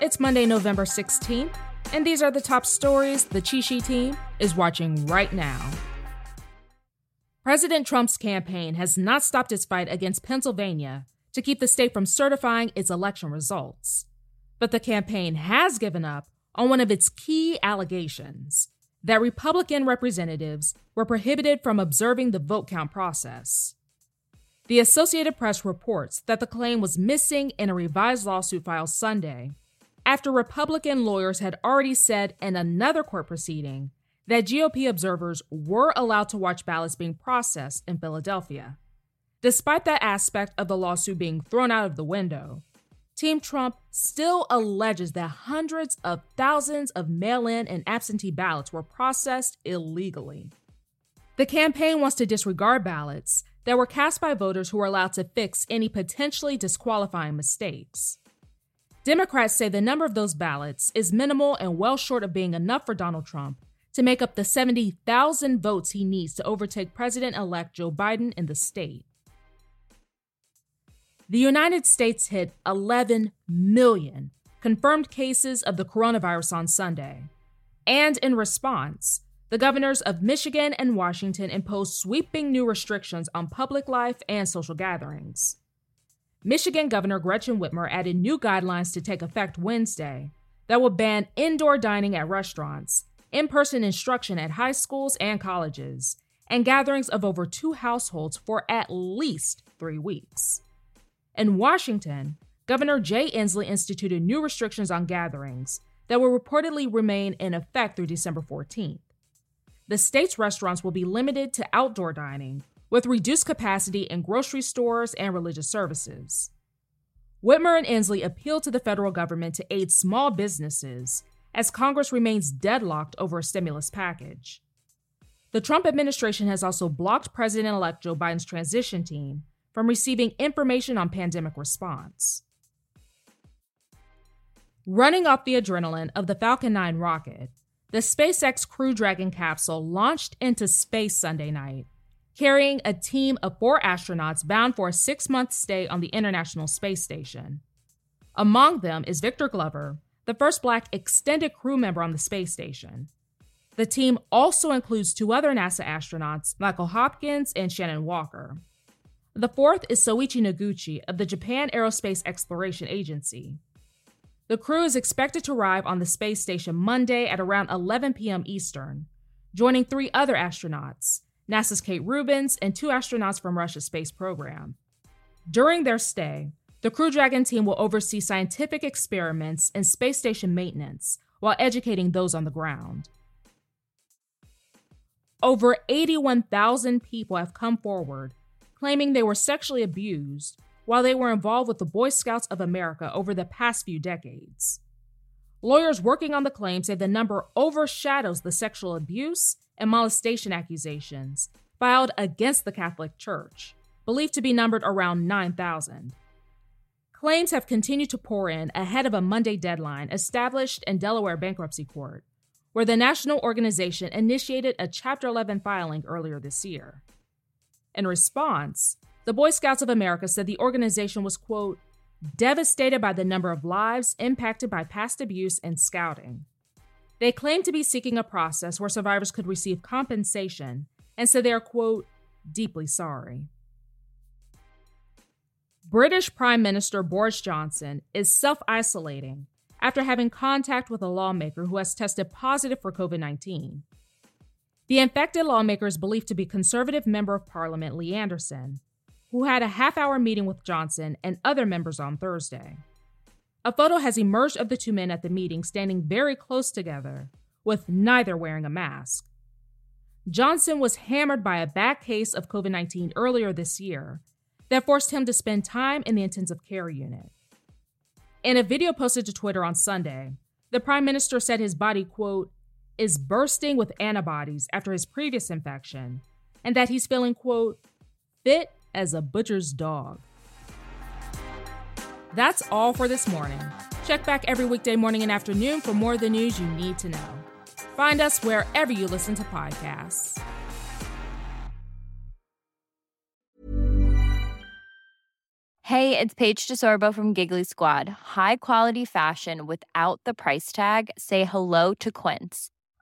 It's Monday, November 16th, and these are the top stories the Chishi team is watching right now. President Trump's campaign has not stopped its fight against Pennsylvania to keep the state from certifying its election results. But the campaign has given up on one of its key allegations, that Republican representatives were prohibited from observing the vote count process. The Associated Press reports that the claim was missing in a revised lawsuit filed Sunday, after Republican lawyers had already said in another court proceeding that GOP observers were allowed to watch ballots being processed in Philadelphia. Despite that aspect of the lawsuit being thrown out of the window, Team Trump still alleges that hundreds of thousands of mail-in and absentee ballots were processed illegally. The campaign wants to disregard ballots that were cast by voters who were allowed to fix any potentially disqualifying mistakes. Democrats say the number of those ballots is minimal and well short of being enough for Donald Trump to make up the 70,000 votes he needs to overtake President-elect Joe Biden in the state. The United States hit 11 million confirmed cases of the coronavirus on Sunday. And in response, the governors of Michigan and Washington imposed sweeping new restrictions on public life and social gatherings. Michigan Governor Gretchen Whitmer added new guidelines to take effect Wednesday that will ban indoor dining at restaurants, in-person instruction at high schools and colleges, and gatherings of over two households for at least 3 weeks. In Washington, Governor Jay Inslee instituted new restrictions on gatherings that will reportedly remain in effect through December 14th. The state's restaurants will be limited to outdoor dining, with reduced capacity in grocery stores and religious services. Whitmer and Inslee appealed to the federal government to aid small businesses as Congress remains deadlocked over a stimulus package. The Trump administration has also blocked President-elect Joe Biden's transition team from receiving information on pandemic response. Running off the adrenaline of the Falcon 9 rocket, the SpaceX Crew Dragon capsule launched into space Sunday night, carrying a team of 4 astronauts bound for a 6-month stay on the International Space Station. Among them is Victor Glover, the first Black extended crew member on the space station. The team also includes 2 other NASA astronauts, Michael Hopkins and Shannon Walker. The fourth is Soichi Noguchi of the Japan Aerospace Exploration Agency. The crew is expected to arrive on the space station Monday at around 11 p.m. Eastern, joining 3 other astronauts, NASA's Kate Rubins, and 2 astronauts from Russia's space program. During their stay, the Crew Dragon team will oversee scientific experiments and space station maintenance while educating those on the ground. Over 81,000 people have come forward claiming they were sexually abused while they were involved with the Boy Scouts of America over the past few decades. Lawyers working on the claim say the number overshadows the sexual abuse and molestation accusations filed against the Catholic Church, believed to be numbered around 9,000. Claims have continued to pour in ahead of a Monday deadline established in Delaware Bankruptcy Court, where the national organization initiated a Chapter 11 filing earlier this year. In response, the Boy Scouts of America said the organization was, quote, devastated by the number of lives impacted by past abuse and scouting. They claim to be seeking a process where survivors could receive compensation, and so they are, quote, deeply sorry. British Prime Minister Boris Johnson is self-isolating after having contact with a lawmaker who has tested positive for COVID-19. The infected lawmaker is believed to be Conservative Member of Parliament Lee Anderson, who had a half-hour meeting with Johnson and other members on Thursday. A photo has emerged of the 2 men at the meeting standing very close together, with neither wearing a mask. Johnson was hammered by a bad case of COVID-19 earlier this year that forced him to spend time in the intensive care unit. In a video posted to Twitter on Sunday, the prime minister said his body, quote, is bursting with antibodies after his previous infection, and that he's feeling, quote, fit as a butcher's dog. That's all for this morning. Check back every weekday morning and afternoon for more of the news you need to know. Find us wherever you listen to podcasts. Hey, it's Paige DeSorbo from Giggly Squad. High quality fashion without the price tag. Say hello to Quince.